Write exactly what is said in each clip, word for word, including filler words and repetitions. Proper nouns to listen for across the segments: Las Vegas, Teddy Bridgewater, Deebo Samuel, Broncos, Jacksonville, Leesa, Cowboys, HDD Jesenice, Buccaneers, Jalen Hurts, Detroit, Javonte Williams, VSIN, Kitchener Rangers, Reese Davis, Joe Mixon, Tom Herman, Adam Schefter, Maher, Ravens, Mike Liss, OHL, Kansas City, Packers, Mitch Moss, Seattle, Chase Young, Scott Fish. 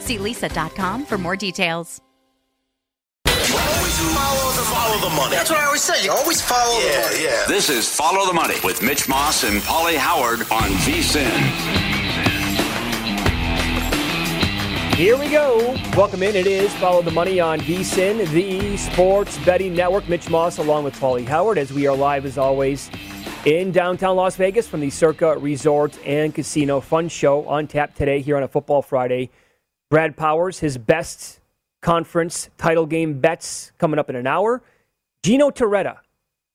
See leesa dot com for more details. Follow the, follow the money. That's what I always say. You always follow yeah, the money. Yeah. This is Follow the Money with Mitch Moss and Pauly Howard on V S I N. Here we go. Welcome in. It is Follow the Money on V S I N, the Sports Betting Network. Mitch Moss along with Pauly Howard as we are live as always in downtown Las Vegas from the Circa Resort and Casino Fun Show on tap today here on a Football Friday. Brad Powers, his best conference title game bets coming up in an hour. Gino Toretta,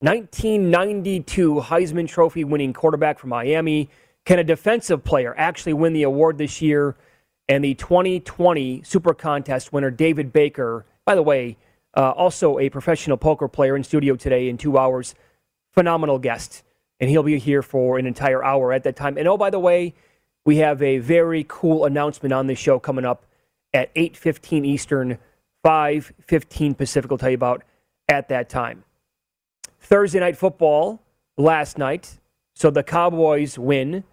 nineteen ninety-two Heisman Trophy winning quarterback from Miami. Can a defensive player actually win the award this year? And the twenty twenty Super Contest winner, David Baker, by the way, uh, also a professional poker player in studio today in two hours. Phenomenal guest. And he'll be here for an entire hour at that time. And oh, by the way, we have a very cool announcement on this show coming up at eight fifteen Eastern, five fifteen Pacific. I'll tell you about at that time. Thursday night football last night. So the Cowboys win.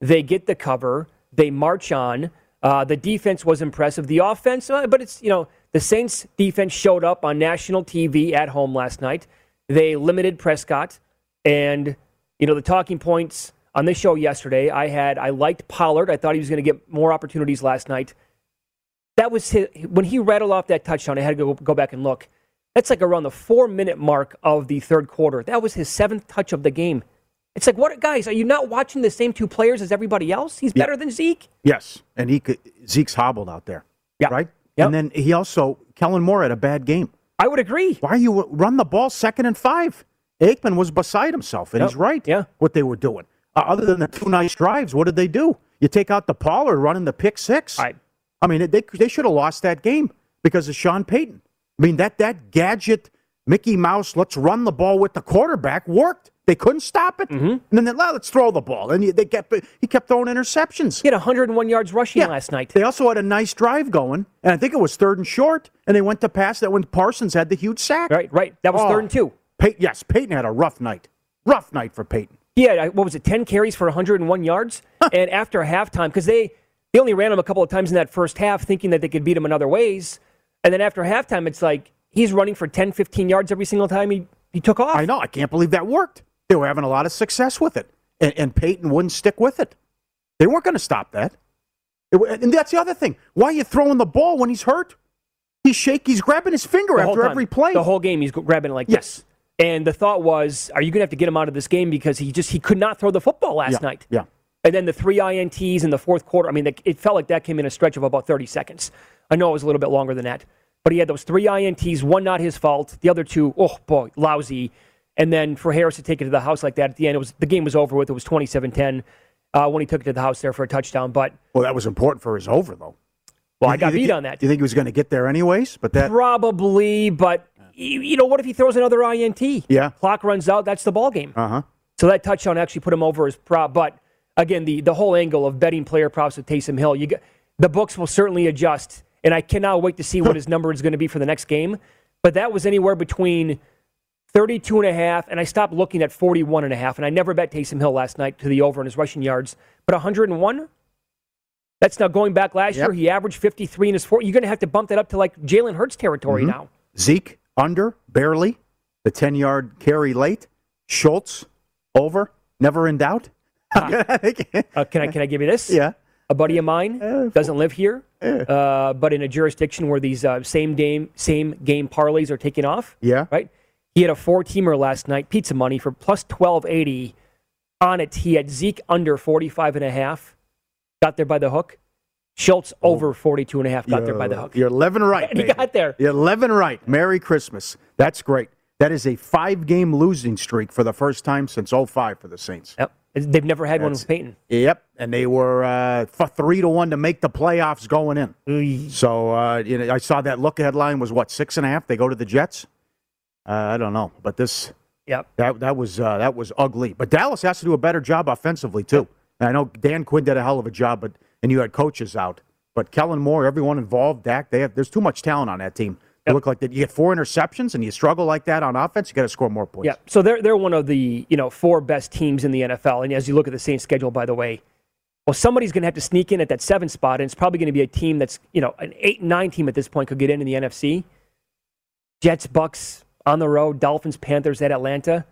They get the cover. They march on. Uh, the defense was impressive. The offense, but it's, you know, the Saints defense showed up on national T V at home last night. They limited Prescott. And, you know, the talking points on this show yesterday, I had, I liked Pollard. I thought he was going to get more opportunities last night. That was his, when he rattled off that touchdown. I had to go, go back and look. That's like around the four-minute mark of the third quarter. That was his seventh touch of the game. It's like, what, guys? Are you not watching the same two players as everybody else? He's better yeah. than Zeke. Yes, and he could, Zeke's hobbled out there. Yeah, right. Yep. And then he also Kellen Moore had a bad game. I would agree. Why you run the ball second and five? Aikman was beside himself, and yep. he's right. Yeah, what they were doing. Uh, other than the two nice drives, what did they do? You take out the Pollard running the pick six. I. I mean, they they should have lost that game because of Sean Payton. I mean, that that gadget, Mickey Mouse, let's run the ball with the quarterback, worked. They couldn't stop it. Mm-hmm. And then they, well, let's throw the ball. And they kept, he kept throwing interceptions. He had one hundred one yards rushing yeah. last night. They also had a nice drive going, and I think it was third and short, and they went to pass that when Parsons had the huge sack. Right, right. That was oh, third and two. Pay, yes, Payton had a rough night. Rough night for Payton. He had, what was it, ten carries for one hundred one yards? Huh. And after halftime, because they... They only ran him a couple of times in that first half, thinking that they could beat him in other ways. And then after halftime, it's like he's running for ten, fifteen yards every single time he, he took off. I know. I can't believe that worked. They were having a lot of success with it. And, and Peyton wouldn't stick with it. They weren't going to stop that. It, and that's the other thing. Why are you throwing the ball when he's hurt? He's shaky. He's grabbing his finger the after every play. The whole game, he's grabbing it like yes. this. And the thought was, are you going to have to get him out of this game? Because he just he could not throw the football last yeah. night. Yeah. And then the three I N Ts in the fourth quarter, I mean, it felt like that came in a stretch of about thirty seconds. I know it was a little bit longer than that. But he had those three I N Ts, one not his fault. The other two, oh, boy, lousy. And then for Harris to take it to the house like that at the end, it was the game was over with. It was twenty-seven ten uh, when he took it to the house there for a touchdown. But Well, that was important for his over, though. Well, I got beat on that. Do you think he was going to get there anyways? But that Probably, but, you know, what if he throws another I N T? Yeah. Clock runs out. That's the ball game. Uh-huh. So that touchdown actually put him over his prop. But, again, the, the whole angle of betting player props with Taysom Hill, you get, the books will certainly adjust. And I cannot wait to see what his number is going to be for the next game. But that was anywhere between thirty-two and a half, and I stopped looking at forty-one and a half. And I never bet Taysom Hill last night to the over in his rushing yards. But one hundred one? That's now going back last yep. year. He averaged fifty-three in his four. You're going to have to bump that up to like Jalen Hurts territory mm-hmm. now. Zeke, under, barely. The ten-yard carry late. Schultz, over, never in doubt. Ah. uh, can I can I give you this? Yeah. A buddy of mine uh, doesn't live here, uh, but in a jurisdiction where these uh, same game same game parlays are taking off. Yeah. Right? He had a four-teamer last night, pizza money, for plus twelve eighty on it. He had Zeke under forty-five and a half, got there by the hook. Schultz oh. over forty-two and a half, got you're, there by the hook. You're eleven right. And he baby. got there. You're eleven right. Merry Christmas. That's great. That is a five-game losing streak for the first time since oh five for the Saints. Yep. They've never had That's, one with Payton. Yep, and they were uh, three to one to make the playoffs going in. Oy. So uh, you know, I saw that look headline was what six and a half. They go to the Jets. Uh, I don't know, but this yep that that was uh, that was ugly. But Dallas has to do a better job offensively too. Yep. And I know Dan Quinn did a hell of a job, but and you had coaches out, but Kellen Moore, everyone involved, Dak, they have. There's too much talent on that team. Yep. It looked like that. You get four interceptions and you struggle like that on offense, you got to score more points. Yeah, so they're they're one of the you know four best teams in the N F L. And as you look at the Saints' schedule, by the way, well, somebody's going to have to sneak in at that seven spot, and it's probably going to be a team that's you know an eight nine team at this point could get in in the N F C. Jets, Bucks on the road, Dolphins, Panthers at Atlanta.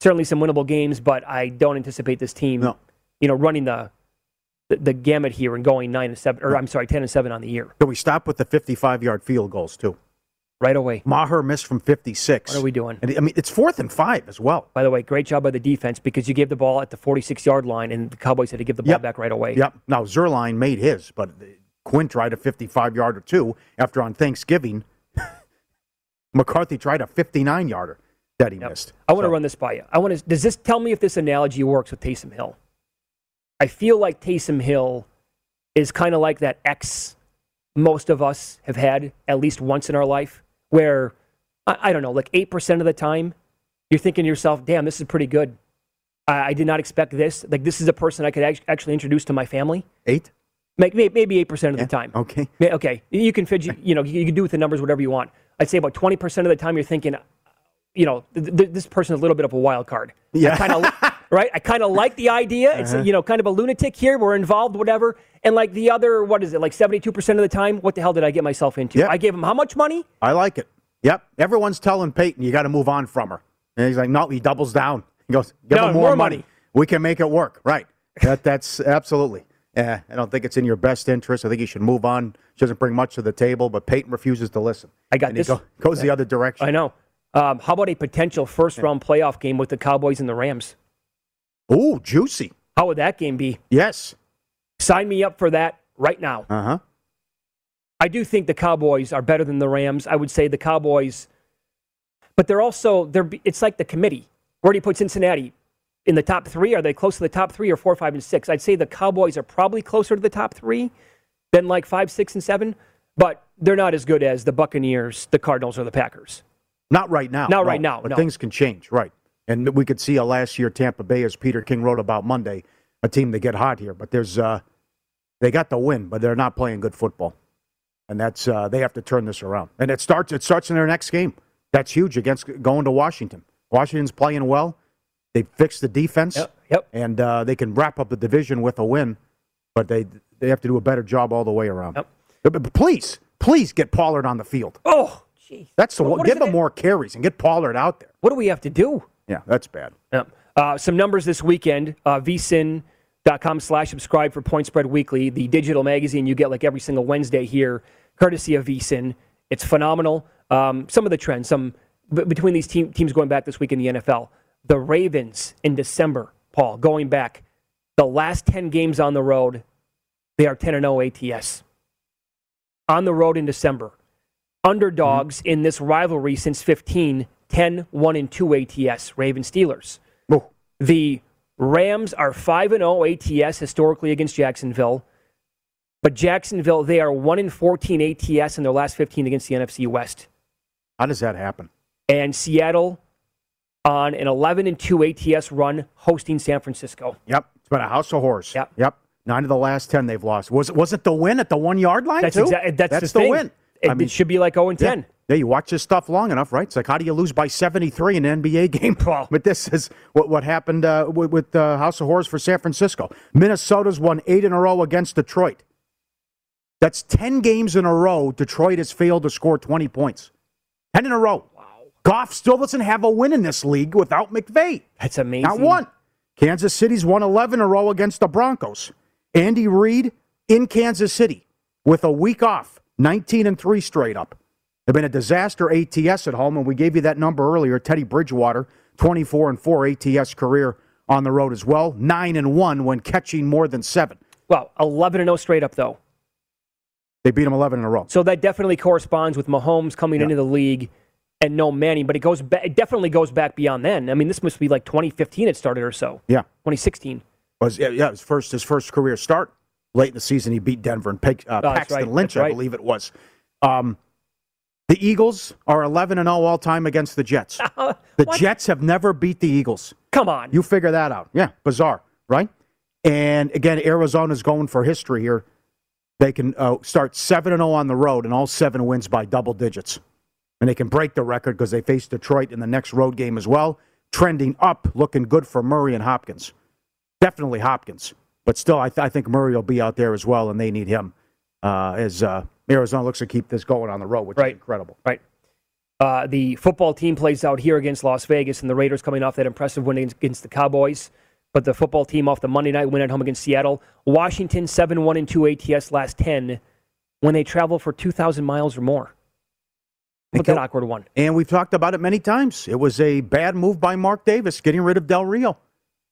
Certainly some winnable games, but I don't anticipate this team no. you know running the. The, the gamut here and going nine and seven, or I'm sorry, ten and seven on the year. Can we stop with the fifty-five-yard field goals too? Right away, Maher missed from fifty-six. What are we doing? And, I mean, it's fourth and five as well. By the way, great job by the defense because you gave the ball at the forty-six-yard line, and the Cowboys had to give the ball yep. back right away. Yep. Now Zerline made his, but Quinn tried a fifty-five-yarder too. After on Thanksgiving, McCarthy tried a fifty-nine-yarder that he yep. missed. I want so. to run this by you. I want to. Does this tell me if this analogy works with Taysom Hill? I feel like Taysom Hill is kind of like that ex most of us have had at least once in our life where, I, I don't know, like eight percent of the time, you're thinking to yourself, damn, this is pretty good. I, I did not expect this. Like, this is a person I could act- actually introduce to my family. Eight? Maybe, maybe eight percent of yeah. the time. Okay. Okay. You can fidget, you know, you can do with the numbers whatever you want. I'd say about twenty percent of the time you're thinking, you know, th- th- this person is a little bit of a wild card. Yeah. Kind of. Right? I kind of like the idea. It's, uh-huh. you know, kind of a lunatic here. We're involved, whatever. And like the other, what is it, like seventy-two percent of the time, what the hell did I get myself into? Yep. I gave him how much money? I like it. Yep. Everyone's telling Peyton, you got to move on from her. And he's like, no, he doubles down. He goes, give no, him more, more money. money. We can make it work. Right. That That's absolutely. Yeah, I don't think it's in your best interest. I think you should move on. She doesn't bring much to the table, but Peyton refuses to listen. I got and this. He go, goes the other direction. I know. Um, how about a potential first-round yeah. playoff game with the Cowboys and the Rams? Ooh, juicy. How would that game be? Yes. Sign me up for that right now. Uh-huh. I do think the Cowboys are better than the Rams. I would say the Cowboys, but they're also, they're. it's like the committee. Where do you put Cincinnati? In the top three? Are they close to the top three or four, five, and six? I'd say the Cowboys are probably closer to the top three than like five, six, and seven, but they're not as good as the Buccaneers, the Cardinals, or the Packers. Not right now. Not no, right now, But no. things can change, right. And we could see a last year Tampa Bay, as Peter King wrote about Monday, a team that get hot here. But there's, uh, they got the win, but they're not playing good football, and that's uh, they have to turn this around. And it starts, it starts in their next game. That's huge against going to Washington. Washington's playing well. They fixed the defense, yep, yep. and uh, they can wrap up the division with a win. But they they have to do a better job all the way around. Yep. But, but please, please get Pollard on the field. Oh, jeez, that's the well, one. Give him more carries and get Pollard out there. What do we have to do? Yeah, that's bad. Yeah. Uh, some numbers this weekend, uh, vsin.com slash subscribe for Point Spread Weekly, the digital magazine you get like every single Wednesday here, courtesy of vsin. It's phenomenal. Um, some of the trends, some b- between these te- teams going back this week in the N F L. The Ravens in December, Paul, going back, the last ten games on the road, they are ten and oh A T S. on the road in December. Underdogs mm-hmm. in this rivalry since fifteen, ten, one, and two A T S, Ravens-Steelers. Oh. The Rams are five and oh A T S historically against Jacksonville. But Jacksonville, they are one and fourteen A T S in their last fifteen against the N F C West. How does that happen? And Seattle on an eleven and two A T S run hosting San Francisco. Yep. It's been a house of horse. Yep. Yep. Nine of the last ten they've lost. Was it, was it the win at the one-yard line, that's too? Exa- that's, that's the, the win. It, I mean, it should be like oh and ten. Yeah. Yeah, you watch this stuff long enough, right? It's like, how do you lose by seventy-three in an N B A game? Well, but this is what what happened uh, with, with uh, House of Horrors for San Francisco. Minnesota's won eight in a row against Detroit. That's ten games in a row Detroit has failed to score twenty points. ten in a row. Wow. Goff still doesn't have a win in this league without McVay. That's amazing. Not one. Kansas City's won eleven in a row against the Broncos. Andy Reid in Kansas City with a week off, nineteen and three straight up. They've been a disaster A T S at home, and we gave you that number earlier. Teddy Bridgewater, twenty-four and four A T S career on the road as well. nine and one when catching more than seven. Well, eleven and oh straight up, though. They beat him eleven in a row. So that definitely corresponds with Mahomes coming yeah. into the league and no Manning, but it goes ba- it definitely goes back beyond then. I mean, this must be like twenty fifteen it started or so. Yeah. twenty sixteen. Was, yeah, yeah, his first, his first career start. Late in the season, he beat Denver and Pe- uh, oh, Paxton right. Lynch, right. I believe it was. Um The Eagles are eleven and oh all-time against the Jets. Uh, the what? Jets have never beat the Eagles. Come on. You figure that out. Yeah, bizarre, right? And, again, Arizona's going for history here. They can uh, start seven and oh on the road, and all seven wins by double digits. And they can break the record because they face Detroit in the next road game as well. Trending up, looking good for Murray and Hopkins. Definitely Hopkins. But still, I, th- I think Murray will be out there as well, and they need him uh, as uh Arizona looks to keep this going on the road, which right. is incredible. Right. Uh, the football team plays out here against Las Vegas, and the Raiders coming off that impressive win against the Cowboys. But the football team off the Monday night win at home against Seattle. Washington, seven and one and two A T S last ten when they travel for two thousand miles or more. Look at that awkward one. And we've talked about it many times. It was a bad move by Mark Davis getting rid of Del Rio.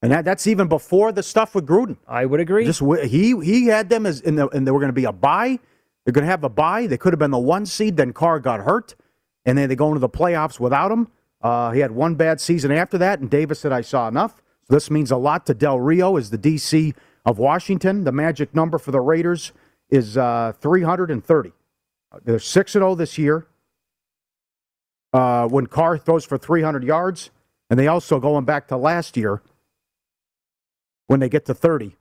And that, that's even before the stuff with Gruden. I would agree. Just He he had them, as in the, and they were going to be a bye. They're going to have a bye. They could have been the one seed. Then Carr got hurt, and then they go into the playoffs without him. Uh, he had one bad season after that, and Davis said, I saw enough. So this means a lot to Del Rio as the D C of Washington. The magic number for the Raiders is uh, three hundred thirty. They're six and oh this year uh, when Carr throws for three hundred yards, and they also, going back to last year, when they get to thirty,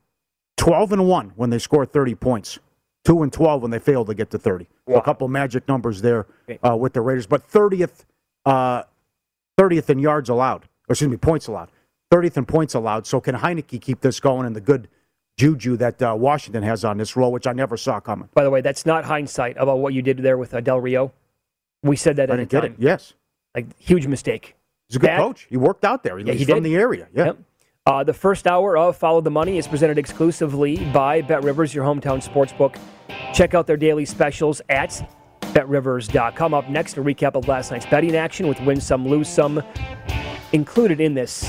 twelve and one when they score thirty points. two and twelve when they fail to get to thirty. Wow. So a couple magic numbers there uh, with the Raiders. But thirtieth uh, thirtieth in yards allowed. Or excuse me, points allowed. thirtieth in points allowed. So can Heineke keep this going and the good juju that uh, Washington has on this roll, which I never saw coming. By the way, that's not hindsight about what you did there with uh, Del Rio. We said that I at didn't the time. Get it. Yes. Like, huge mistake. He's a good that, coach. He worked out there. He, yeah, he's he from the area. Yeah. Yep. Uh, the first hour of Follow the Money is presented exclusively by BetRivers, your hometown sportsbook. Check out their daily specials at bet rivers dot com. Up next, a recap of last night's betting action with win some, lose some included in this.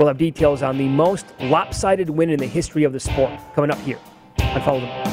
We'll have details on the most lopsided win in the history of the sport coming up here on Follow the Money.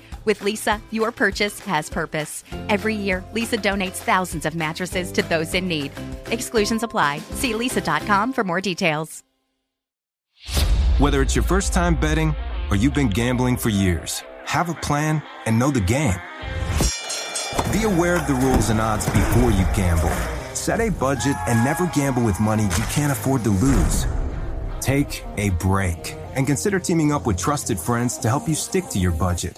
With Leesa, your purchase has purpose. Every year, Leesa donates thousands of mattresses to those in need. Exclusions apply. See Leesa dot com for more details. Whether it's your first time betting or you've been gambling for years, have a plan and know the game. Be aware of the rules and odds before you gamble. Set a budget and never gamble with money you can't afford to lose. Take a break and consider teaming up with trusted friends to help you stick to your budget.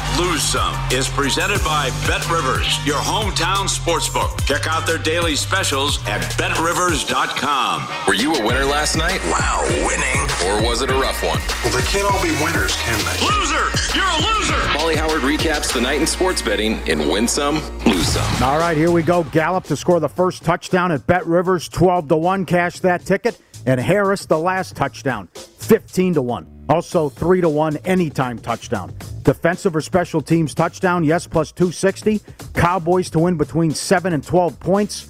Lose Some is presented by Bet Rivers, your hometown sportsbook. Check out their daily specials at bet rivers dot com. Were you a winner last night? Wow, winning. Or was it a rough one? Well, they can't all be winners, can they? Loser! You're a loser! Pauly Howard recaps the night in sports betting in Win Some, Lose Some. All right, here we go. Gallup to score the first touchdown at Bet Rivers, twelve to one. Cash that ticket. And Harris, the last touchdown, fifteen to one. Also three to one anytime touchdown. Defensive or special teams touchdown, yes, plus two sixty. Cowboys to win between seven and twelve points.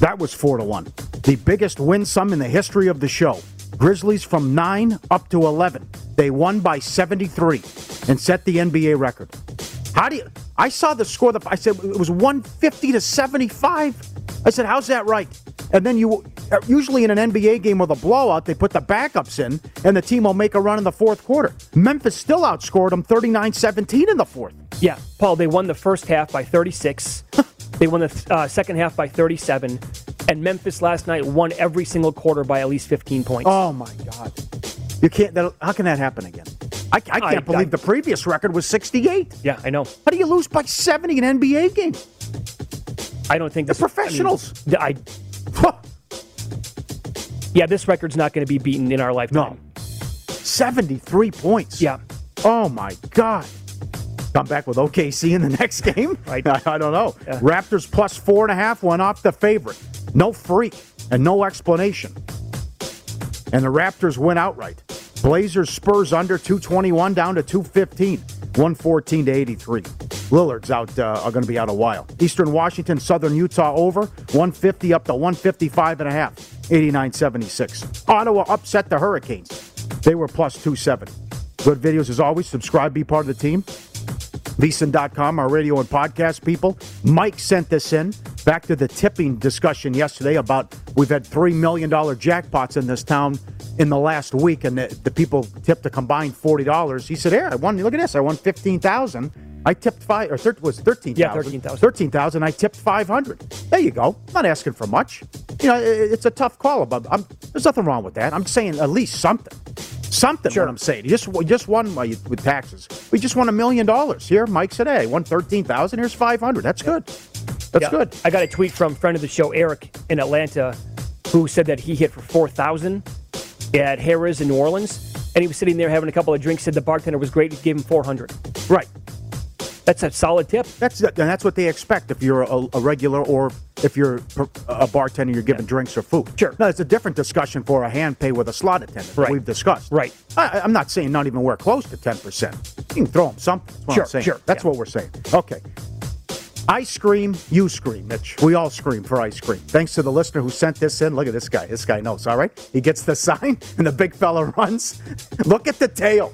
That was four to one. The biggest win sum in the history of the show. Grizzlies from nine up to eleven. They won by seventy-three and set the N B A record. How do you, I saw the score, I said it was one fifty to seventy-five. I said, how's that right? And then you, usually in an N B A game with a blowout, they put the backups in, and the team will make a run in the fourth quarter. Memphis still outscored them thirty-nine seventeen in the fourth. Yeah, Paul, they won the first half by thirty-six. They won the uh, second half by thirty-seven. And Memphis last night won every single quarter by at least fifteen points. Oh, my God. You can't. That, how can that happen again? I, I can't I, believe I, the previous record was sixty-eight. Yeah, I know. How do you lose by seventy in an N B A game? I don't think the professionals. I, mean, I yeah, this record's not going to be beaten in our lifetime. No, seventy-three points. Yeah. Oh my God. Come back with O K C in the next game. Right. I, I don't know. Yeah. Raptors plus four and a half went off the favorite. No freak and no explanation. And the Raptors win outright. Blazers Spurs under two twenty-one down to two fifteen. one fourteen to eighty-three. Lillard's out, uh, are going to be out a while. Eastern Washington, Southern Utah over, one fifty up to one fifty-five and a half, eighty-nine seventy-six. Ottawa upset the Hurricanes. They were plus two seventy. Good videos as always. Subscribe, be part of the team. V S I N dot com, our radio and podcast people. Mike sent this in. Back to the tipping discussion yesterday about we've had three million dollars jackpots in this town in the last week, and the, the people tipped a combined forty dollars. He said, hey, I won, look at this, I won fifteen thousand dollars. I tipped five, or thir- was thirteen thousand dollars. Yeah, thirteen thousand dollars. thirteen thousand dollars, I tipped five hundred dollars. There you go. I'm not asking for much. You know, it, it's a tough call, but I'm, there's nothing wrong with that. I'm saying at least something. Something, sure. What I'm saying. You just, you just won well, you, with taxes. We just won a million dollars. Here, Mike said, hey, I won thirteen thousand dollars. Here's five hundred dollars. That's yeah. good. That's yeah. good. I got a tweet from friend of the show, Eric, in Atlanta, who said that he hit for four thousand dollars. At Harrah's in New Orleans, and he was sitting there having a couple of drinks, said the bartender was great, he gave him four hundred. Right. That's a solid tip. That's And that's what they expect if you're a, a regular or if you're a bartender, you're giving yeah. drinks or food. Sure. Now, it's a different discussion for a hand pay with a slot attendant. Right. We've discussed. Right. I, I'm not saying not even we're close to ten percent. You can throw them something. That's what sure, I'm saying. Sure. That's yeah. what we're saying. Okay. I scream, you scream, Mitch. We all scream for ice cream. Thanks to the listener who sent this in. Look at this guy. This guy knows, all right? He gets the sign, and the big fella runs. Look at the tail.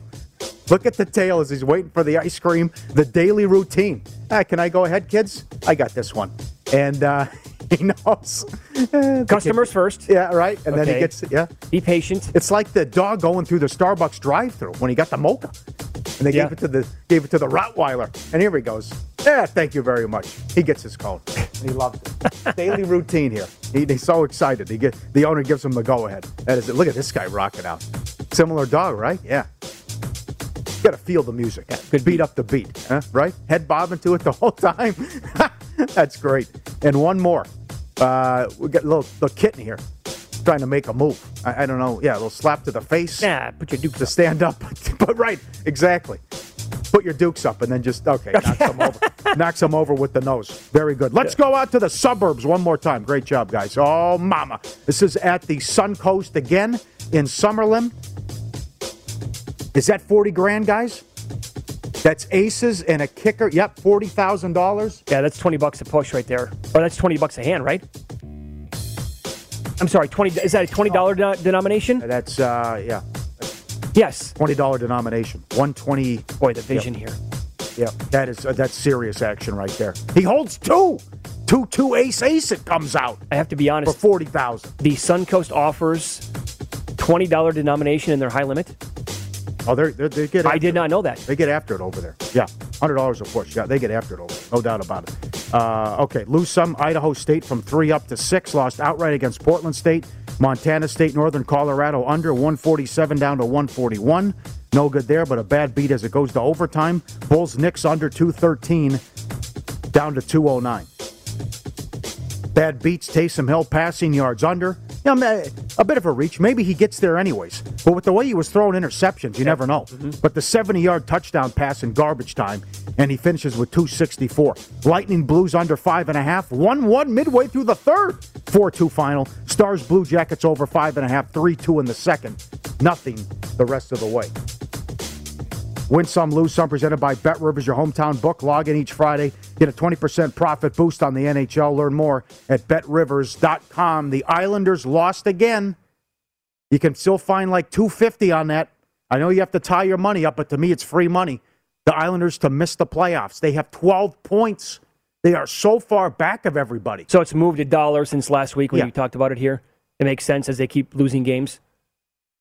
Look at the tail as he's waiting for the ice cream, the daily routine. Ah, can I go ahead, kids? I got this one. And uh, he knows. Customers kid. first. Yeah, right. And okay. then he gets it. Yeah. Be patient. It's like the dog going through the Starbucks drive-thru when he got the mocha. And they yeah. gave it to the gave it to the Rottweiler. And here he goes. Yeah, thank you very much. He gets his cone. He loves it. Daily routine here. He, he's so excited. He get, the owner gives him the go-ahead. That is it. Look at this guy rocking out. Similar dog, right? Yeah. You got to feel the music. Yeah, could beat up the beat, huh? Right? Head bobbing to it the whole time. That's great. And one more. Uh, we got a little, little kitten here trying to make a move. I, I don't know. Yeah, a little slap to the face. Nah, put your dukes to stand up. But right, exactly. Put your dukes up and then just, okay, knocks them over. Knocks them over with the nose. Very good. Let's go out to the suburbs one more time. Great job, guys. Oh, mama. This is at the Suncoast again in Summerlin. Is that forty grand, guys? That's aces and a kicker. Yep, forty thousand dollars. Yeah, that's twenty bucks a push right there. Or that's twenty bucks a hand, right? I'm sorry, twenty is that a twenty dollars de- denomination? That's uh yeah. Yes. twenty dollars denomination. one twenty. Boy, the vision yep. here. Yeah, that is uh, that's serious action right there. He holds two. Two two ace ace it comes out. I have to be honest. For forty thousand. The Suncoast offers twenty dollars denomination in their high limit. Oh, they're, they're, they get after I did not know that. It. They get after it over there. Yeah, one hundred dollars a push. Yeah, they get after it over there. No doubt about it. Uh, okay, lose some. Idaho State from three up to six. Lost outright against Portland State. Montana State, Northern Colorado under one forty-seven down to one forty-one. No good there, but a bad beat as it goes to overtime. Bulls, Knicks under two thirteen down to two oh nine. Bad beats. Taysom Hill passing yards under. You know, a bit of a reach. Maybe he gets there anyways. But with the way he was throwing interceptions, you yeah. never know. Mm-hmm. But the seventy-yard touchdown pass in garbage time, and he finishes with two sixty-four. Lightning Blues under five and a half, one one midway through the third, four two final. Stars Blue Jackets over five and a half, three two in the second. Nothing the rest of the way. Win some, lose some. Presented by Bet Rivers, your hometown book. Log in each Friday. Get a twenty percent profit boost on the N H L. Learn more at bet rivers dot com. The Islanders lost again. You can still find like two fifty on that. I know you have to tie your money up, but to me, it's free money. The Islanders to miss the playoffs. They have twelve points. They are so far back of everybody. So it's moved a dollar since last week when yeah. you talked about it here. It makes sense as they keep losing games.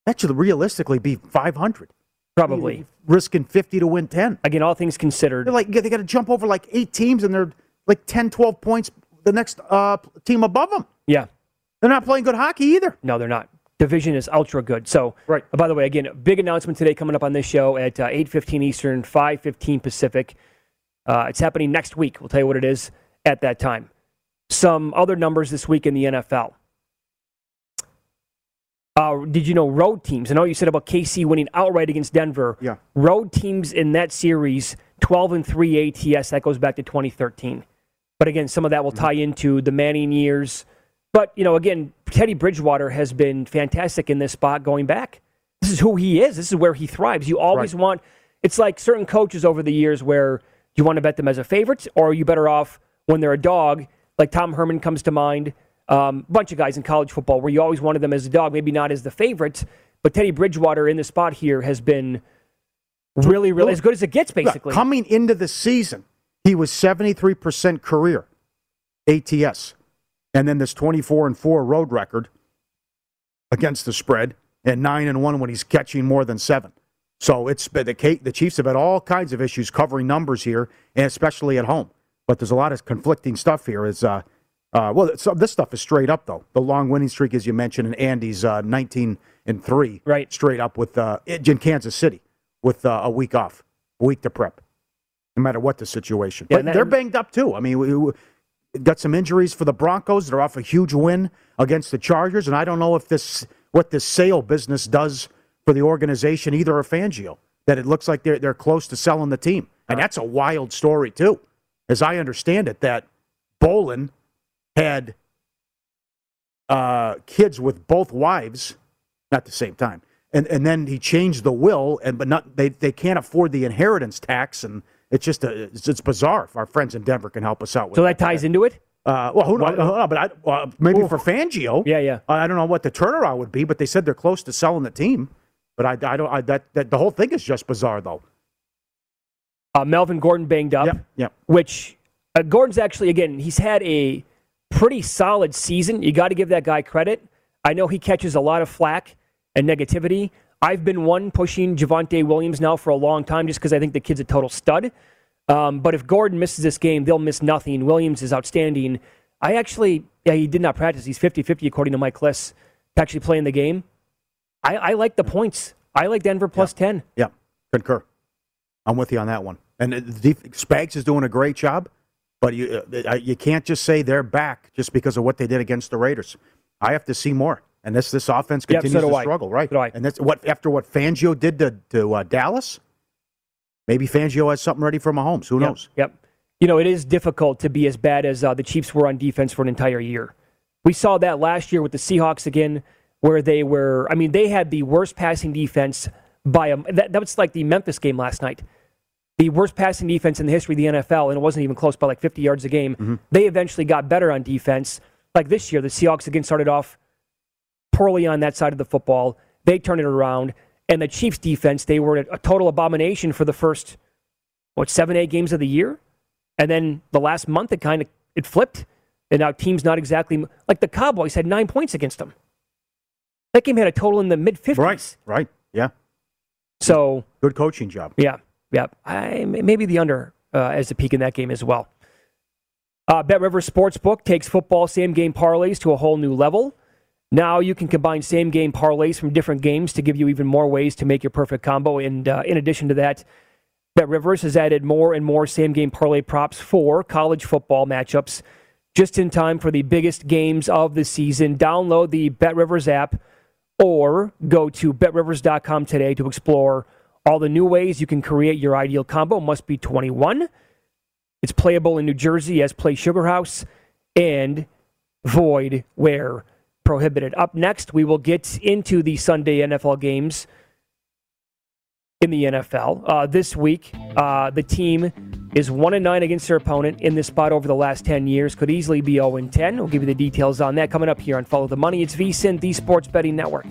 That should realistically be five hundred. Probably. Risking fifty to win ten. Again, all things considered. They're like, they got to jump over like eight teams, and they're like ten, twelve points the next uh, team above them. Yeah. They're not playing good hockey either. No, they're not. Division is ultra good. So, right. uh, by the way, again, big announcement today coming up on this show at uh, eight fifteen Eastern, five fifteen Pacific. Uh, it's happening next week. We'll tell you what it is at that time. Some other numbers this week in the N F L. Uh, did you know road teams? I know you said about K C winning outright against Denver. Yeah. Road teams in that series, twelve and three A T S. That goes back to twenty thirteen. But again, some of that will tie into the Manning years. But, you know, again, Teddy Bridgewater has been fantastic in this spot going back. This is who he is. This is where he thrives. You always right. want, it's like certain coaches over the years where you want to bet them as a favorite, or are you better off when they're a dog, like Tom Herman comes to mind. Um, bunch of guys in college football where you always wanted them as a dog, maybe not as the favorite, but Teddy Bridgewater in the spot here has been really, really as good as it gets, basically. Coming into the season, he was seventy-three percent career A T S. And then this twenty-four and four road record against the spread, and nine and one when he's catching more than seven. So it's been the, the Chiefs have had all kinds of issues covering numbers here, and especially at home. But there's a lot of conflicting stuff here. It's, uh, Uh, well, so this stuff is straight up, though. The long winning streak, as you mentioned, and Andy's uh, nineteen and three, right. straight up with uh, in Kansas City with uh, a week off, a week to prep, no matter what the situation. Yeah, but that, they're banged up, too. I mean, we, we got some injuries for the Broncos. They're off a huge win against the Chargers, and I don't know if this what this sale business does for the organization either, or Fangio, that it looks like they're, they're close to selling the team. And that's a wild story, too, as I understand it, that Bolin had uh, kids with both wives, not at the same time. And and then he changed the will, and but not they, they can't afford the inheritance tax, and it's just a, it's, it's bizarre. If our friends in Denver can help us out with so that, that ties into it. Uh, well, who knows? Uh, but I, uh, maybe Oof. for Fangio, yeah, yeah. I don't know what the turnaround would be, but they said they're close to selling the team. But I, I don't. I, that that the whole thing is just bizarre, though. Uh, Melvin Gordon banged up. Yep. yep. Which uh, Gordon's actually again. He's had a pretty solid season. You got to give that guy credit. I know he catches a lot of flack and negativity. I've been one pushing Javonte Williams now for a long time just because I think the kid's a total stud. Um, but if Gordon misses this game, they'll miss nothing. Williams is outstanding. I actually, yeah, he did not practice. He's fifty-fifty, according to Mike Liss, to actually play in the game. I, I like the points. I like Denver plus yeah. ten. Yeah, concur. I'm with you on that one. And Spags is doing a great job, but you you can't just say they're back just because of what they did against the Raiders. I have to see more. And this this offense continues yep, so to struggle, right? So and that's what after what Fangio did to, to uh, Dallas, maybe Fangio has something ready for Mahomes. Who yep, knows? Yep. You know, it is difficult to be as bad as uh, the Chiefs were on defense for an entire year. We saw that last year with the Seahawks again, where they were, I mean, they had the worst passing defense by a, that, that was like the Memphis game last night. The worst passing defense in the history of the N F L, and it wasn't even close by like fifty yards a game. Mm-hmm. They eventually got better on defense. Like this year, the Seahawks again started off poorly on that side of the football. They turned it around. And the Chiefs defense, they were a total abomination for the first, what, seven, eight games of the year? And then the last month, it kind of it flipped. And now teams not exactly, like the Cowboys had nine points against them. That game had a total in the mid-fifties. Right, right, yeah. So good coaching job. Yeah, yeah. I, maybe the under uh, as the peak in that game as well. Uh, Bet Rivers Sportsbook takes football same-game parlays to a whole new level. Now you can combine same-game parlays from different games to give you even more ways to make your perfect combo. And uh, in addition to that, BetRivers has added more and more same-game parlay props for college football matchups just in time for the biggest games of the season. Download the BetRivers app or go to bet rivers dot com today to explore all the new ways you can create your ideal combo. Must be twenty-one. It's playable in New Jersey as Play Sugar House and void where prohibited. Up next, we will get into the Sunday N F L games in the N F L. Uh, this week, uh, the team is one and nine against their opponent in this spot over the last ten years. Could easily be oh and ten. We'll give you the details on that coming up here on Follow the Money. It's V S I N, the Sports Betting Network.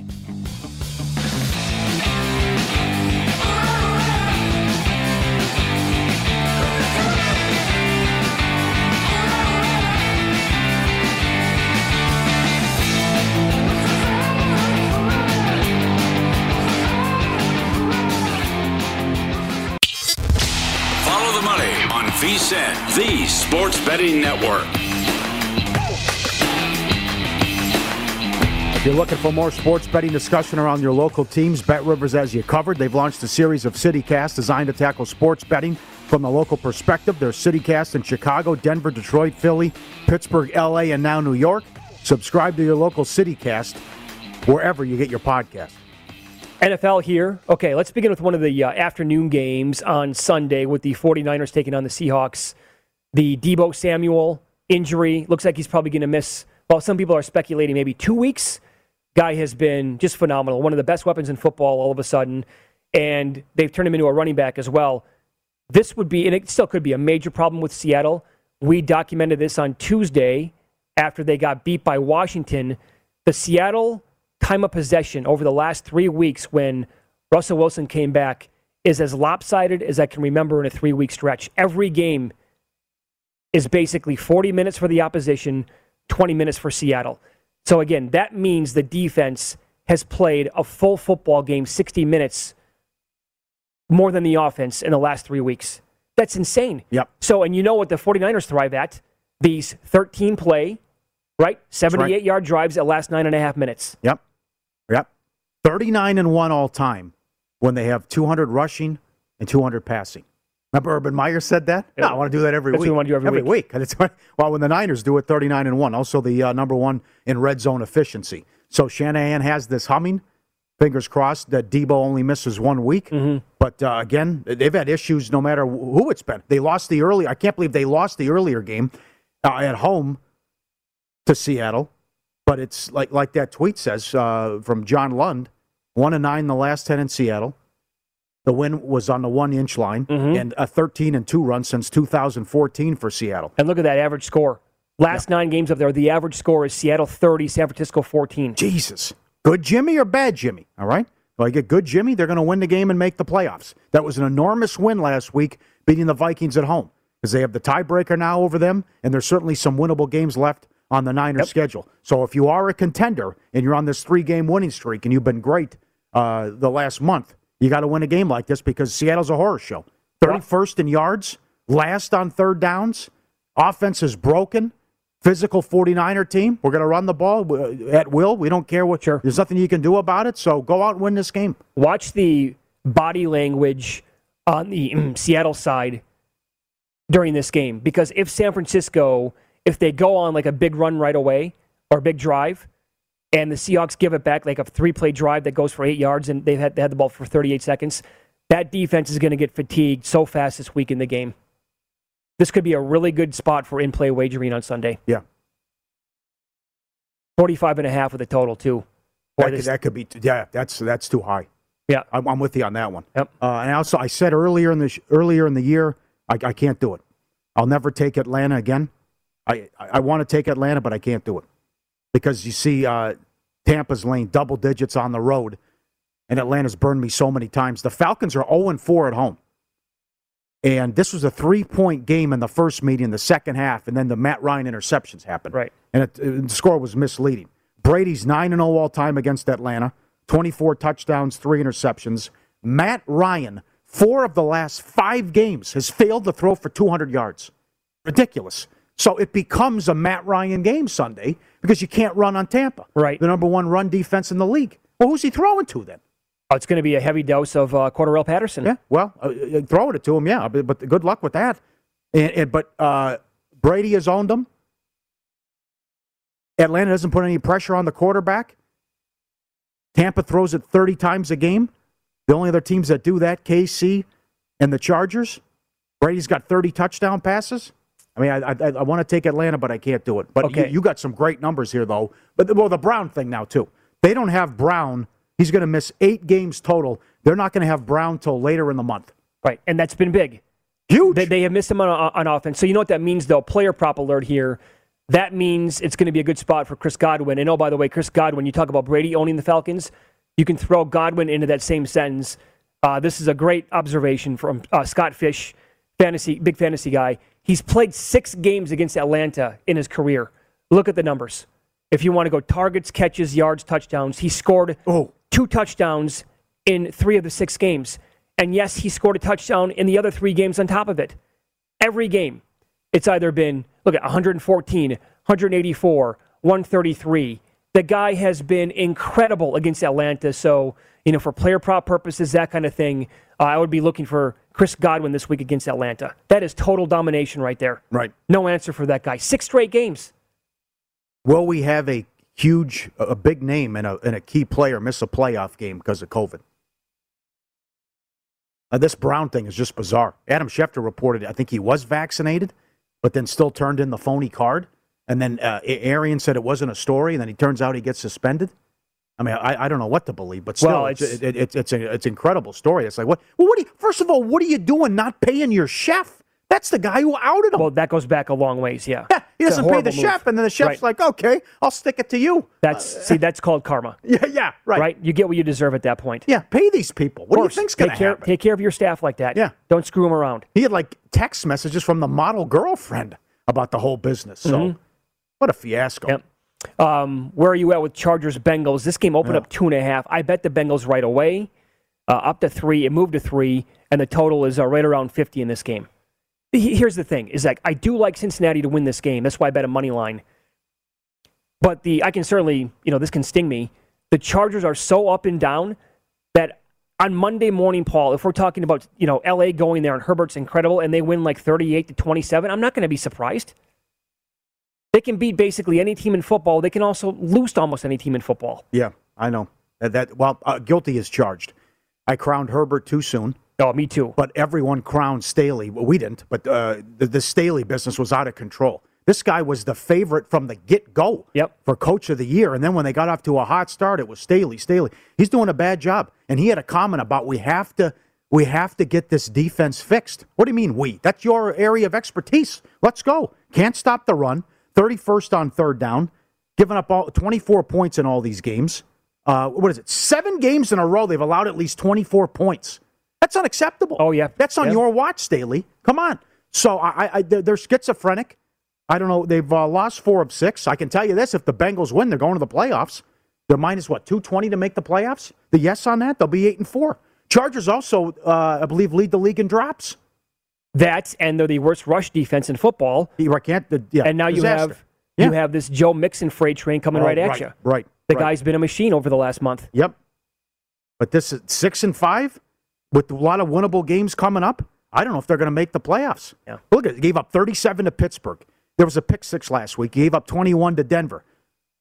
V S I N, the Sports Betting Network. If you're looking for more sports betting discussion around your local teams, Bet Rivers has you covered. They've launched a series of CityCasts designed to tackle sports betting from the local perspective. There's CityCasts in Chicago, Denver, Detroit, Philly, Pittsburgh, L A, and now New York. Subscribe to your local CityCast wherever you get your podcast. N F L here. Okay, let's begin with one of the uh, afternoon games on Sunday with the forty-niners taking on the Seahawks. The Deebo Samuel injury looks like he's probably going to miss, well, some people are speculating maybe two weeks. Guy has been just phenomenal. One of the best weapons in football all of a sudden. And they've turned him into a running back as well. This would be, and it still could be, a major problem with Seattle. We documented this on Tuesday after they got beat by Washington. The Seattle time of possession over the last three weeks when Russell Wilson came back is as lopsided as I can remember in a three-week stretch. Every game is basically forty minutes for the opposition, twenty minutes for Seattle. So again, that means the defense has played a full football game, sixty minutes, more than the offense in the last three weeks. That's insane. Yep. So, and you know what the forty-niners thrive at? These thirteen play, right? seventy-eight yard drives that last nine and a half minutes. Yep. Yep. thirty-nine and one all time when they have two hundred rushing and two hundred passing. Remember Urban Meyer said that? Yeah. No, I want to do that every That's week. That's what we want to do every, every week. week. It's, well, when the Niners do it, thirty-nine and one. Also the uh, number one in red zone efficiency. So Shanahan has this humming. Fingers crossed that Deebo only misses one week. Mm-hmm. But, uh, again, they've had issues no matter who it's been. They lost the early. I can't believe they lost the earlier game uh, at home to Seattle. But it's like like that tweet says uh, from John Lund, one and nine in the last ten in Seattle. The win was on the one-inch line, mm-hmm. and a thirteen and two run since two thousand fourteen for Seattle. And look at that average score. Last yeah. nine games up there, the average score is Seattle thirty, San Francisco fourteen. Jesus. Good Jimmy or bad Jimmy, all right? Well, you get good Jimmy, they're going to win the game and make the playoffs. That was an enormous win last week, beating the Vikings at home, because they have the tiebreaker now over them, and there's certainly some winnable games left on the Niners yep. schedule. So if you are a contender and you're on this three-game winning streak and you've been great uh, the last month, you got to win a game like this because Seattle's a horror show. thirty-first in yards, last on third downs, offense is broken, physical forty-niner team. We're going to run the ball at will. We don't care what you're. There's nothing you can do about it, so go out and win this game. Watch the body language on the Seattle side during this game because if San Francisco, if they go on like a big run right away or a big drive, and the Seahawks give it back, like a three-play drive that goes for eight yards, and they've had, they had the ball for thirty-eight seconds. That defense is going to get fatigued so fast this week in the game. This could be a really good spot for in-play wagering on Sunday. Yeah. forty-five and a half with the total, too. That could, that could be, yeah, that's that's too high. Yeah. I'm, I'm with you on that one. Yep. Uh, and also, I said earlier in the, earlier in the year, I, I can't do it. I'll never take Atlanta again. I, I, I want to take Atlanta, but I can't do it. Because you see uh, Tampa's laying double digits on the road, and Atlanta's burned me so many times. The Falcons are oh and four at home. And this was a three-point game in the first meeting, the second half, and then the Matt Ryan interceptions happened. Right. And it, it, the score was misleading. Brady's nine and oh all-time against Atlanta, twenty-four touchdowns, three interceptions. Matt Ryan, four of the last five games, has failed to throw for two hundred yards. Ridiculous. So it becomes a Matt Ryan game Sunday because you can't run on Tampa. Right. The number one run defense in the league. Well, who's he throwing to then? Oh, it's going to be a heavy dose of uh, Cordarrelle Patterson. Yeah, well, uh, throw it to him, yeah. But, but good luck with that. And, and But uh, Brady has owned him. Atlanta doesn't put any pressure on the quarterback. Tampa throws it thirty times a game. The only other teams that do that, K C and the Chargers. Brady's got thirty touchdown passes. I mean, I, I I want to take Atlanta, but I can't do it. But okay. you, you got some great numbers here, though. But, well, the Brown thing now, too. They don't have Brown. He's going to miss eight games total. They're not going to have Brown till later in the month. Right, and that's been big. Huge. They, they have missed him on, on offense. So you know what that means, though? Player prop alert here. That means it's going to be a good spot for Chris Godwin. And, oh, by the way, Chris Godwin, you talk about Brady owning the Falcons. You can throw Godwin into that same sentence. Uh, this is a great observation from uh, Scott Fish, fantasy big fantasy guy. He's played six games against Atlanta in his career. Look at the numbers. If you want to go targets, catches, yards, touchdowns, he scored oh. two touchdowns in three of the six games. And yes, he scored a touchdown in the other three games on top of it. Every game, it's either been, look at one hundred fourteen, one hundred eighty-four, one hundred thirty-three. The guy has been incredible against Atlanta. So, you know, for player prop purposes, that kind of thing, uh, I would be looking for Chris Godwin this week against Atlanta. That is total domination right there. Right. No answer for that guy. Six straight games. Will we have a huge, a big name and a, and a key player miss a playoff game because of COVID? Now, this Brown thing is just bizarre. Adam Schefter reported, I think he was vaccinated, but then still turned in the phony card. And then uh, Arian said it wasn't a story, and then he turns out he gets suspended. I mean, I, I don't know what to believe, but still, well, it's it's it, it, it's, a, it's an incredible story. It's like, what? Well, what do you? First of all, what are you doing? Not paying your chef? That's the guy who outed him. Well, that goes back a long ways. Yeah, yeah. He doesn't pay the move. chef, and then the chef's right. like, "Okay, I'll stick it to you." That's uh, see, that's called karma. Yeah, yeah, right. Right. You get what you deserve at that point. Yeah, pay these people. What course, do you think's going to happen? Take care of your staff like that. Yeah, don't screw them around. He had like text messages from the model girlfriend about the whole business. So, mm-hmm. what a fiasco. Yep. Um, where are you at with Chargers Bengals? This game opened yeah. up two and a half. I bet the Bengals right away, uh, up to three. It moved to three, and the total is uh, right around fifty in this game. Here's the thing: is like I do like Cincinnati to win this game. That's why I bet a money line. But the I can certainly you know this can sting me. The Chargers are so up and down that on Monday morning, Paul, if we're talking about you know L A going there and Herbert's incredible and they win like thirty-eight to twenty-seven, I'm not going to be surprised. They can beat basically any team in football. They can also lose to almost any team in football. Yeah, I know. That, that well, uh, guilty is charged. I crowned Herbert too soon. Oh, me too. But everyone crowned Staley. Well, we didn't, but uh, the, the Staley business was out of control. This guy was the favorite from the get-go yep. for Coach of the Year. And then when they got off to a hot start, it was Staley, Staley. He's doing a bad job. And he had a comment about we have to we have to get this defense fixed. What do you mean we? That's your area of expertise. Let's go. Can't stop the run. thirty-first on third down. Giving up all twenty-four points in all these games. Uh, what is it? Seven games in a row they've allowed at least twenty-four points. That's unacceptable. Oh, yeah. That's on yeah. your watch, Staley. Come on. So I, I they're schizophrenic. I don't know. They've uh, lost four of six. I can tell you this. If the Bengals win, they're going to the playoffs. They're minus, what, two twenty to make the playoffs? The yes on that, they'll be eight and four. Chargers also, uh, I believe, lead the league in drops. That, and they're the worst rush defense in football. You can't, the, yeah, and now disaster. you have yeah. you have this Joe Mixon freight train coming oh, right at right, you. Right. The right. guy's been a machine over the last month. Yep. But this is six and five with a lot of winnable games coming up. I don't know if they're going to make the playoffs. Yeah. Look, it gave up thirty-seven to Pittsburgh. There was a pick six last week. You gave up twenty-one to Denver.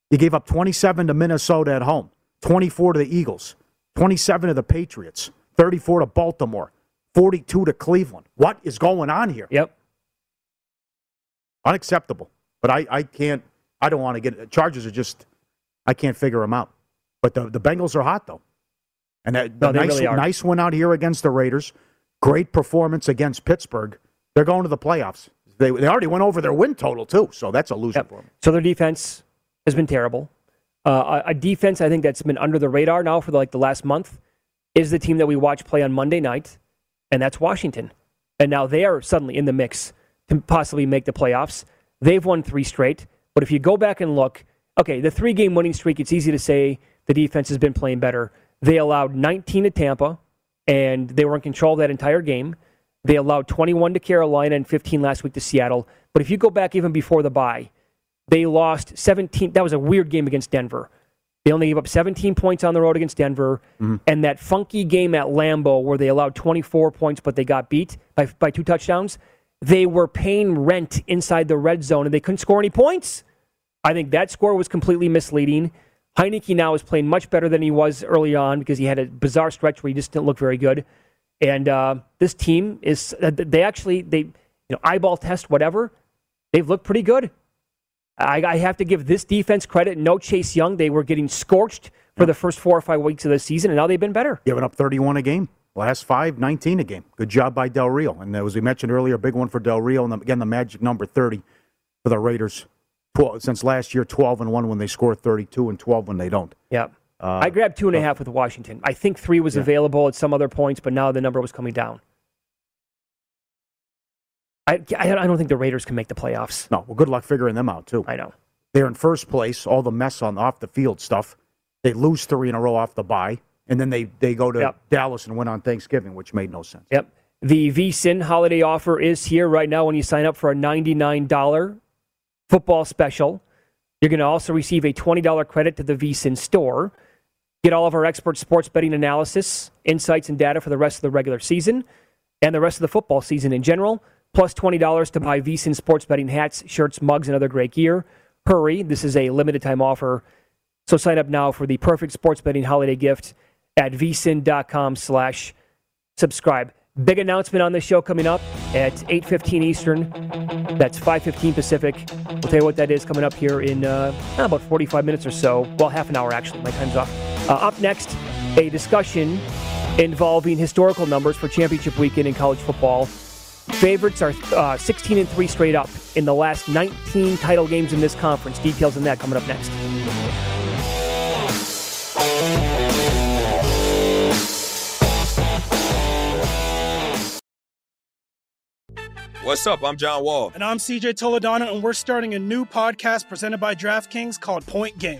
You gave up twenty-seven to Minnesota at home, twenty-four to the Eagles, twenty-seven to the Patriots, thirty-four to Baltimore, forty-two to Cleveland. What is going on here? Yep. Unacceptable. But I, I can't, I don't want to get, Chargers are just, I can't figure them out. But the, the Bengals are hot, though. And that, no, the nice, really nice win out here against the Raiders. Great performance against Pittsburgh. They're going to the playoffs. They they already went over their win total, too, so that's a loser yep. for them. So their defense has been terrible. Uh, a, a defense, I think, that's been under the radar now for the, like the last month is the team that we watch play on Monday night, and that's Washington. And now they are suddenly in the mix to possibly make the playoffs. They've won three straight, but if you go back and look, okay, the three-game winning streak, it's easy to say the defense has been playing better. They allowed nineteen to Tampa, and they were in control of that entire game. They allowed twenty-one to Carolina and fifteen last week to Seattle. But if you go back even before the bye, they lost seventeen. That was a weird game against Denver. They only gave up seventeen points on the road against Denver. Mm-hmm. And that funky game at Lambeau where they allowed twenty-four points, but they got beat by, by two touchdowns. They were paying rent inside the red zone, and they couldn't score any points. I think that score was completely misleading. Heineke now is playing much better than he was early on because he had a bizarre stretch where he just didn't look very good. And uh, this team is, they actually, they, you know, eyeball test, whatever. They've looked pretty good. I, I have to give this defense credit. No Chase Young. They were getting scorched for yeah. the first four or five weeks of the season, and now they've been better. Giving up thirty-one a game. Last five, nineteen a game. Good job by Del Rio. And as we mentioned earlier, a big one for Del Rio. And again, the magic number thirty for the Raiders. twelve, since last year, twelve and one when they score thirty-two and twelve when they don't. Yeah. Uh, I grabbed two and a half with Washington. I think three was yeah. available at some other points, but now the number was coming down. I, I I don't think the Raiders can make the playoffs. No, well, good luck figuring them out, too. I know. They're in first place, all the mess on off-the-field stuff. They lose three in a row off the bye, and then they, they go to yep. Dallas and win on Thanksgiving, which made no sense. Yep. The V S I N holiday offer is here right now when you sign up for a ninety-nine dollars football special. You're going to also receive a twenty dollars credit to the V S I N store. Get all of our expert sports betting analysis, insights, and data for the rest of the regular season and the rest of the football season in general, plus twenty dollars to buy V S I N sports betting hats, shirts, mugs, and other great gear. Hurry, this is a limited-time offer, so sign up now for the perfect sports betting holiday gift at vsin.com slash subscribe. Big announcement on the show coming up at eight fifteen Eastern. That's five fifteen Pacific. We'll tell you what that is coming up here in uh, about forty-five minutes or so. Well, half an hour, actually. My time's off. Uh, up next, a discussion involving historical numbers for championship weekend in college football. Favorites are uh, sixteen and three straight up in the last nineteen title games in this conference. Details on that coming up next. What's up? I'm John Wall. And I'm C J Toledano, and we're starting a new podcast presented by DraftKings called Point Game.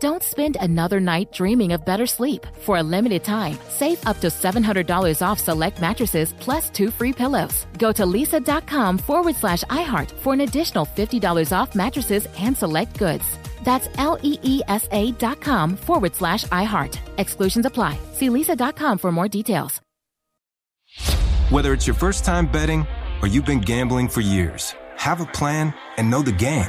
Don't spend another night dreaming of better sleep. For a limited time, save up to seven hundred dollars off select mattresses plus two free pillows. Go to Leesa.com forward slash iHeart for an additional fifty dollars off mattresses and select goods. That's L-E-E-S-A dot com forward slash iHeart. Exclusions apply. See Leesa dot com for more details. Whether it's your first time betting or you've been gambling for years, have a plan and know the game.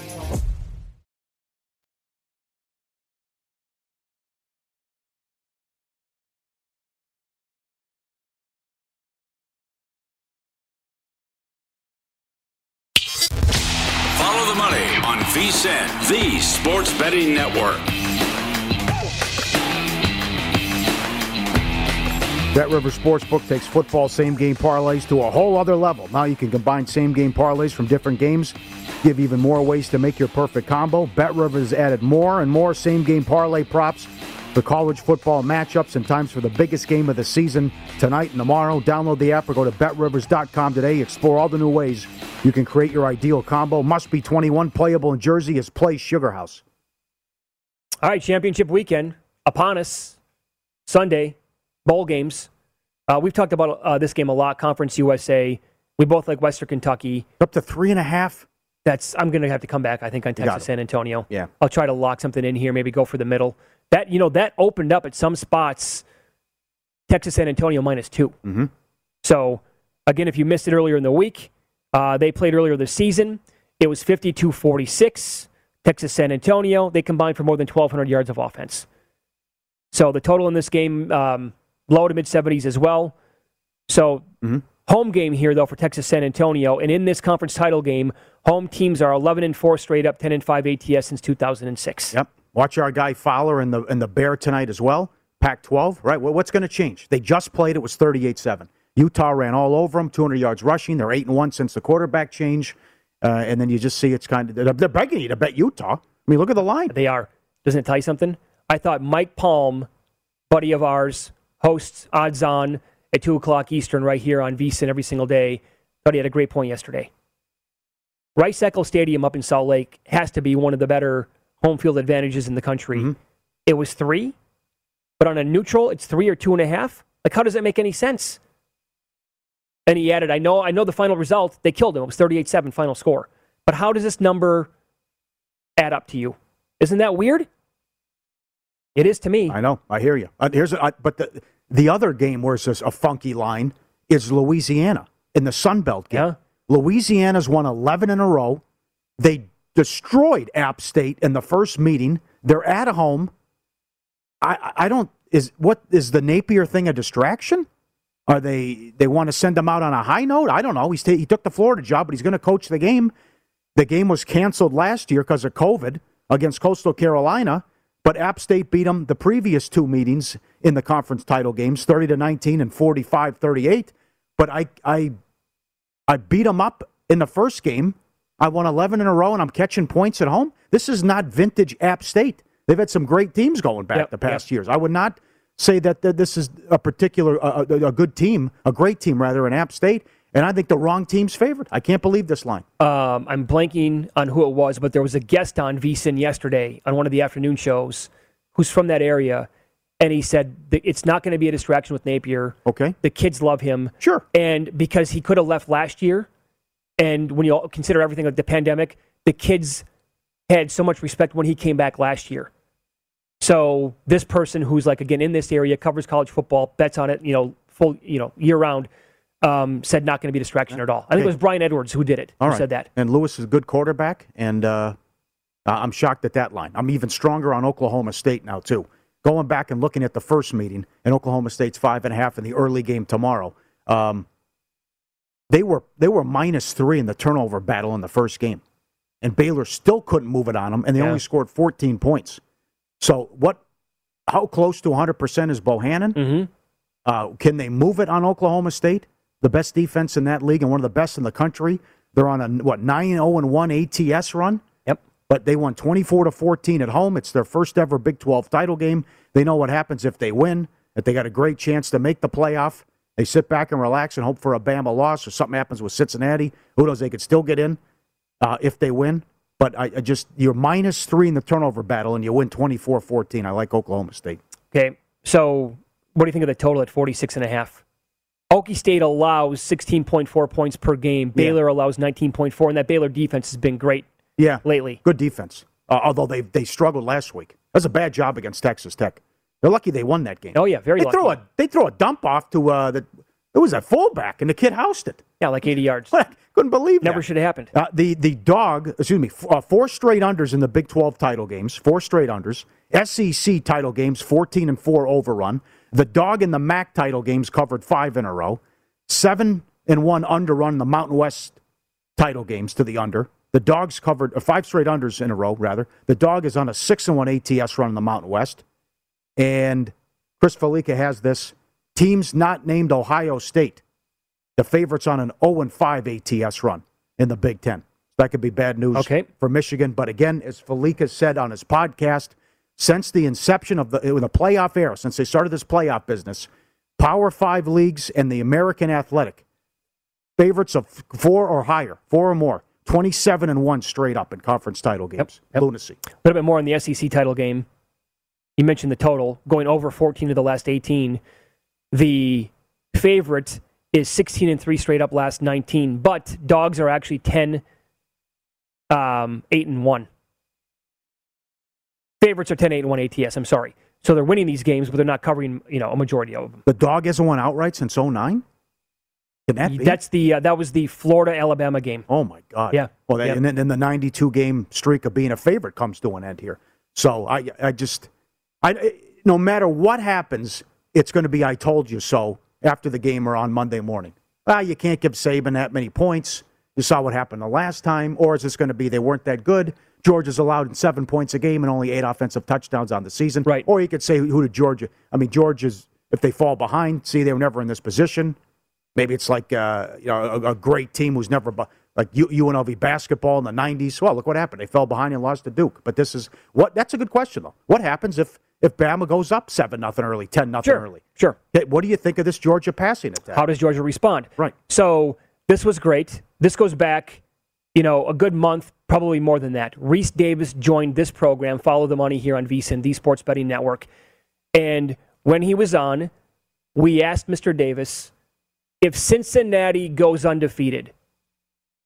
V S I N, the Sports Betting Network. BetRivers Sportsbook takes football same-game parlays to a whole other level. Now you can combine same-game parlays from different games, give even more ways to make your perfect combo. BetRivers added more and more same-game parlay props for college football matchups and times for the biggest game of the season tonight and tomorrow. Download the app or go to bet rivers dot com today. Explore all the new ways you can create your ideal combo. Must be twenty-one. Playable in Jersey. Is Play Sugar House. All right, championship weekend upon us. Sunday, bowl games. Uh, we've talked about uh, this game a lot. Conference U S A. We both like Western Kentucky. Up to three and a half. That's. I'm going to have to come back, I think, on Texas San Antonio. Yeah. I'll try to lock something in here. Maybe go for the middle. That you know that opened up at some spots. Texas San Antonio minus two. Mm-hmm. So again, if you missed it earlier in the week, uh, they played earlier this season. It was fifty-two forty-six. Texas San Antonio. They combined for more than twelve hundred yards of offense. So the total in this game, um, low to mid seventies as well. So mm-hmm. Home game here though for Texas San Antonio, and in this conference title game, home teams are eleven and four straight up, ten and five A T S since two thousand six. Yep. Watch our guy Fowler and the and the Bear tonight as well. Pac twelve, right? Well, what's going to change? They just played. It was thirty-eight seven. Utah ran all over them, two hundred yards rushing. They're eight and one since the quarterback change. Uh, and then you just see it's kind of – they're begging you to bet Utah. I mean, look at the line. They are. Doesn't it tell you something? I thought Mike Palm, buddy of ours, hosts Odds On at two o'clock Eastern right here on V S I N every single day. Thought he had a great point yesterday. Rice-Eccles Stadium up in Salt Lake has to be one of the better – home field advantages in the country. Mm-hmm. It was three, but on a neutral, it's three or two and a half. Like, how does that make any sense? And he added, I know I know the final result. They killed him. It was thirty-eight seven final score. But how does this number add up to you? Isn't that weird? It is to me. I know. I hear you. Uh, here's a, I, But the, the other game where it's just a funky line is Louisiana in the Sun Belt game. Yeah. Louisiana's won eleven in a row. They destroyed App State in the first meeting. They're at home. I I don't is what is the Napier thing a distraction? Are they they want to send him out on a high note? I don't know. He's t- he took the Florida job, but he's going to coach the game. The game was canceled last year because of COVID against Coastal Carolina, but App State beat them the previous two meetings in the conference title games, thirty to nineteen and forty-five thirty-eight. But I I I beat them up in the first game. I won eleven in a row, and I'm catching points at home. This is not vintage App State. They've had some great teams going back yep, the past yep. years. I would not say that this is a particular, a, a good team, a great team, rather, in App State. And I think the wrong team's favored. I can't believe this line. Um, I'm blanking on who it was, but there was a guest on V S I N yesterday on one of the afternoon shows who's from that area, and he said that it's not going to be a distraction with Napier. Okay. The kids love him. Sure. And because he could have left last year, and when you consider everything like the pandemic, the kids had so much respect when he came back last year. So this person who's, like, again, in this area, covers college football, bets on it, you know, full, you know, year-round, um, said not going to be a distraction at all. I think it was Brian Edwards who did it, all who right. said that. And Lewis is a good quarterback, and uh, I'm shocked at that line. I'm even stronger on Oklahoma State now, too. Going back and looking at the first meeting, and Oklahoma State's five and a half in the early game tomorrow. Um, they were they were minus three in the turnover battle in the first game, and Baylor still couldn't move it on them, and they yeah. only scored fourteen points. So what? How close to one hundred percent is Bohannon? Mm-hmm. Uh, can they move it on Oklahoma State? The best defense in that league and one of the best in the country. They're on a, what, nine oh one A T S run? Yep. But they won twenty-four to fourteen at home. It's their first ever Big twelve title game. They know what happens if they win, that they got a great chance to make the playoff. They sit back and relax and hope for a Bama loss or something happens with Cincinnati. Who knows? They could still get in uh, if they win. But I, I just, you're minus three in the turnover battle, and you win twenty-four fourteen. I like Oklahoma State. Okay, so what do you think of the total at forty-six and a half? Okie State allows sixteen point four points per game. Baylor yeah. allows nineteen point four, and that Baylor defense has been great yeah. lately. Good defense, uh, although they they struggled last week. That was a bad job against Texas Tech. They're lucky they won that game. Oh, yeah, very they lucky. Throw a, they throw a dump off to uh, the... It was a fullback, and the kid housed it. Yeah, like eighty yards. Well, I couldn't believe that. Never should have happened. Uh, the, the dog, excuse me, f- uh, four straight unders in the Big twelve title games, four straight unders. S E C title games, fourteen and four overrun. The dog in the M A C title games covered five in a row. Seven and one underrun in the Mountain West title games to the under. The dog's covered, uh, five straight unders in a row, rather. The dog is on a six and one A T S run in the Mountain West. And Chris Felica has this. Teams not named Ohio State, the favorites on an oh and five A T S run in the Big Ten. That could be bad news okay. for Michigan. But again, as Felica said on his podcast, since the inception of the, in the playoff era, since they started this playoff business, Power Five leagues and the American Athletic, favorites of four or higher, four or more, twenty-seven and one straight up in conference title games. Yep, yep. Lunacy. A little bit more on the S E C title game. You mentioned the total, going over fourteen of the last eighteen. The favorite is sixteen and three straight up last nineteen, but dogs are actually ten, um, eight and one. Favorites are ten, eight, and one A T S, I'm sorry. So they're winning these games, but they're not covering, you know, a majority of them. The dog hasn't won outright since oh nine? Can that be? That's the, uh, that was the Florida-Alabama game. Oh, my God. Yeah. Well, that, yeah. And then and the ninety-two game streak of being a favorite comes to an end here. So I, I just, I, no matter what happens... It's going to be I told you so after the game or on Monday morning. Ah, you can't give Saban that many points. You saw what happened the last time. Or is this going to be they weren't that good? Georgia's allowed in seven points a game and only eight offensive touchdowns on the season. Right. Or you could say, who did Georgia? I mean, Georgia's, if they fall behind, see, they were never in this position. Maybe it's like uh, you know a, a great team who's never, like U N L V basketball in the nineties. Well, look what happened. They fell behind and lost to Duke. But this is, what? That's a good question, though. What happens if... If Bama goes up seven nothing early, ten nothing sure, early. Sure. What do you think of this Georgia passing attack? How does Georgia respond? Right. So this was great. This goes back, you know, a good month, probably more than that. Reese Davis joined this program, Follow the Money, here on VSiN, the Sports Betting Network. And when he was on, we asked Mister Davis, if Cincinnati goes undefeated,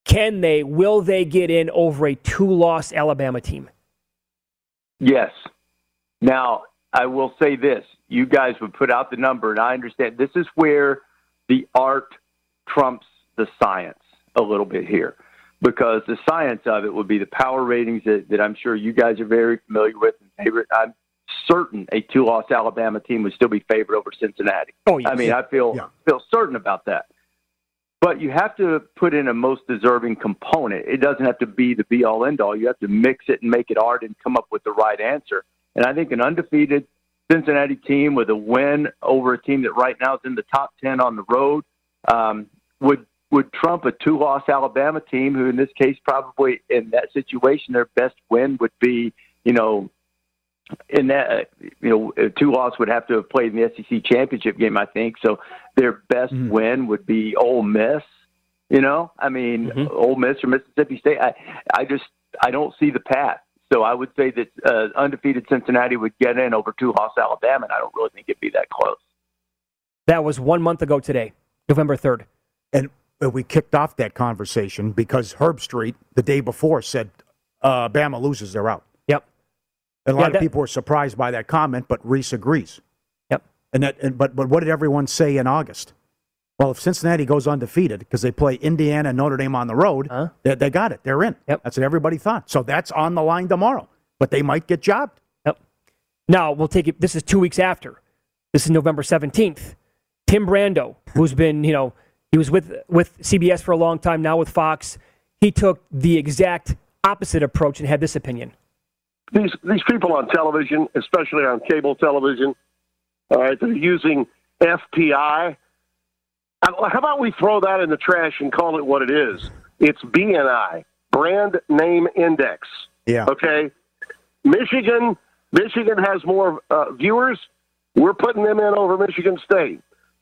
can they, will they get in over a two-loss Alabama team? Yes. Now, I will say this. You guys would put out the number, and I understand this is where the art trumps the science a little bit here, because the science of it would be the power ratings that, that I'm sure you guys are very familiar with and favorite. I'm certain a two-loss Alabama team would still be favored over Cincinnati. Oh, yes. I mean, yeah. I feel yeah. feel certain about that. But you have to put in a most deserving component. It doesn't have to be the be-all, end-all. You have to mix it and make it hard and come up with the right answer. And I think an undefeated Cincinnati team with a win over a team that right now is in the top ten on the road um, would would trump a two-loss Alabama team who, in this case, probably in that situation, their best win would be, you know, in that, you know, two-loss would have to have played in the S E C championship game, I think. So their best mm-hmm. win would be Ole Miss, you know? I mean, mm-hmm. Ole Miss or Mississippi State. I, I just I don't see the path. So I would say that uh, undefeated Cincinnati would get in over two-loss Alabama, and I don't really think it'd be that close. That was one month ago today, November third. And we kicked off that conversation because Herb Street, the day before, said uh, Bama loses, they're out. And a lot yeah, that, of people were surprised by that comment, but Reese agrees. Yep. And that, and, but but what did everyone say in August? Well, if Cincinnati goes undefeated because they play Indiana and Notre Dame on the road, huh? they, they got it. They're in. Yep. That's what everybody thought. So that's on the line tomorrow. But they might get jobbed. Yep. Now, we'll take it. This is two weeks after. This is November seventeenth. Tim Brando, who's been, you know, he was with, with C B S for a long time, now with Fox. He took the exact opposite approach and had this opinion. These these people on television, especially on cable television, all right, they're using F P I. How about we throw that in the trash and call it what it is? It's B N I, Brand Name Index. Yeah. Okay. Michigan, Michigan has more uh, viewers. We're putting them in over Michigan State.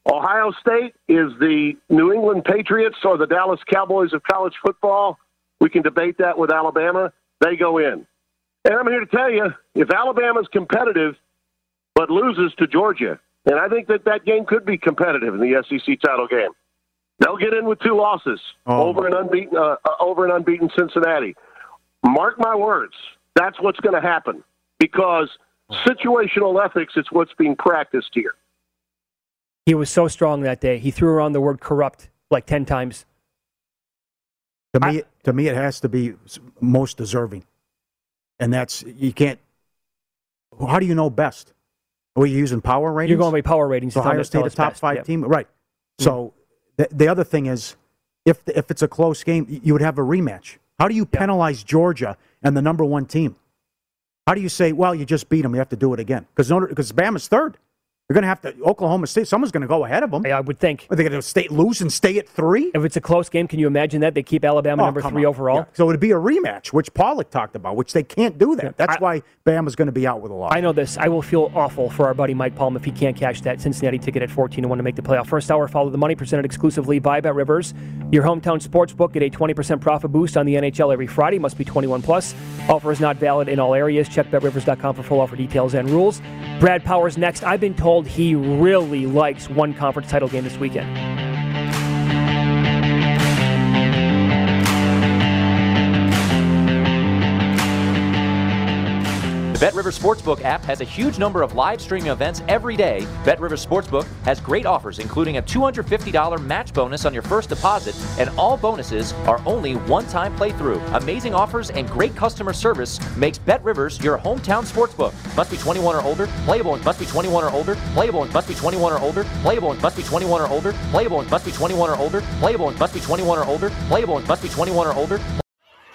Ohio State is the New England Patriots or the Dallas Cowboys of college football. We can debate that with Alabama. They go in. And I'm here to tell you, if Alabama's competitive but loses to Georgia, and I think that that game could be competitive in the S E C title game, they'll get in with two losses oh, over an unbeaten uh, over an unbeaten Cincinnati. Mark my words, that's what's going to happen because situational ethics is what's being practiced here. He was so strong that day. He threw around the word corrupt like ten times. To me, I, to me, it has to be most deserving. And that's, you can't, how do you know best? Are you using power ratings? You're going by power ratings. So Ohio State, a top five yep. team. Right. Mm-hmm. So the, the other thing is, if the, if it's a close game, you would have a rematch. How do you yep. penalize Georgia and the number one team? How do you say, well, you just beat them, you have to do it again? Because because Bama's third. You're going to have to, Oklahoma State, someone's going to go ahead of them. Yeah, I would think. Are they going to stay, lose and stay at three? If it's a close game, can you imagine that? They keep Alabama oh, number three on. overall. Yeah. So it would be a rematch, which Pollard talked about, which they can't do that. Yeah. That's I, why Bama's going to be out with a lot. I know this. I will feel awful for our buddy Mike Palm if he can't cash that Cincinnati ticket at fourteen to one to make the playoff. First hour, follow the money presented exclusively by BetRivers. Your hometown sports book, get a twenty percent profit boost on the N H L every Friday. Must be twenty-one plus. Offer is not valid in all areas. Check BetRivers dot com for full offer details and rules. Brad Powers next. I've been told he really likes one conference title game this weekend. The BetRivers Sportsbook app has a huge number of live streaming events every day. BetRivers Sportsbook has great offers, including a two hundred fifty dollars match bonus on your first deposit, and all bonuses are only one-time playthrough. Amazing offers and great customer service makes BetRivers your hometown sportsbook. Must be twenty-one or older. Playable and must be twenty-one or older. Playable and must be twenty-one or older. Playable and must be twenty-one or older. Playable and must be twenty-one or older. Playable and must be twenty-one or older. Playable and must be twenty-one or older.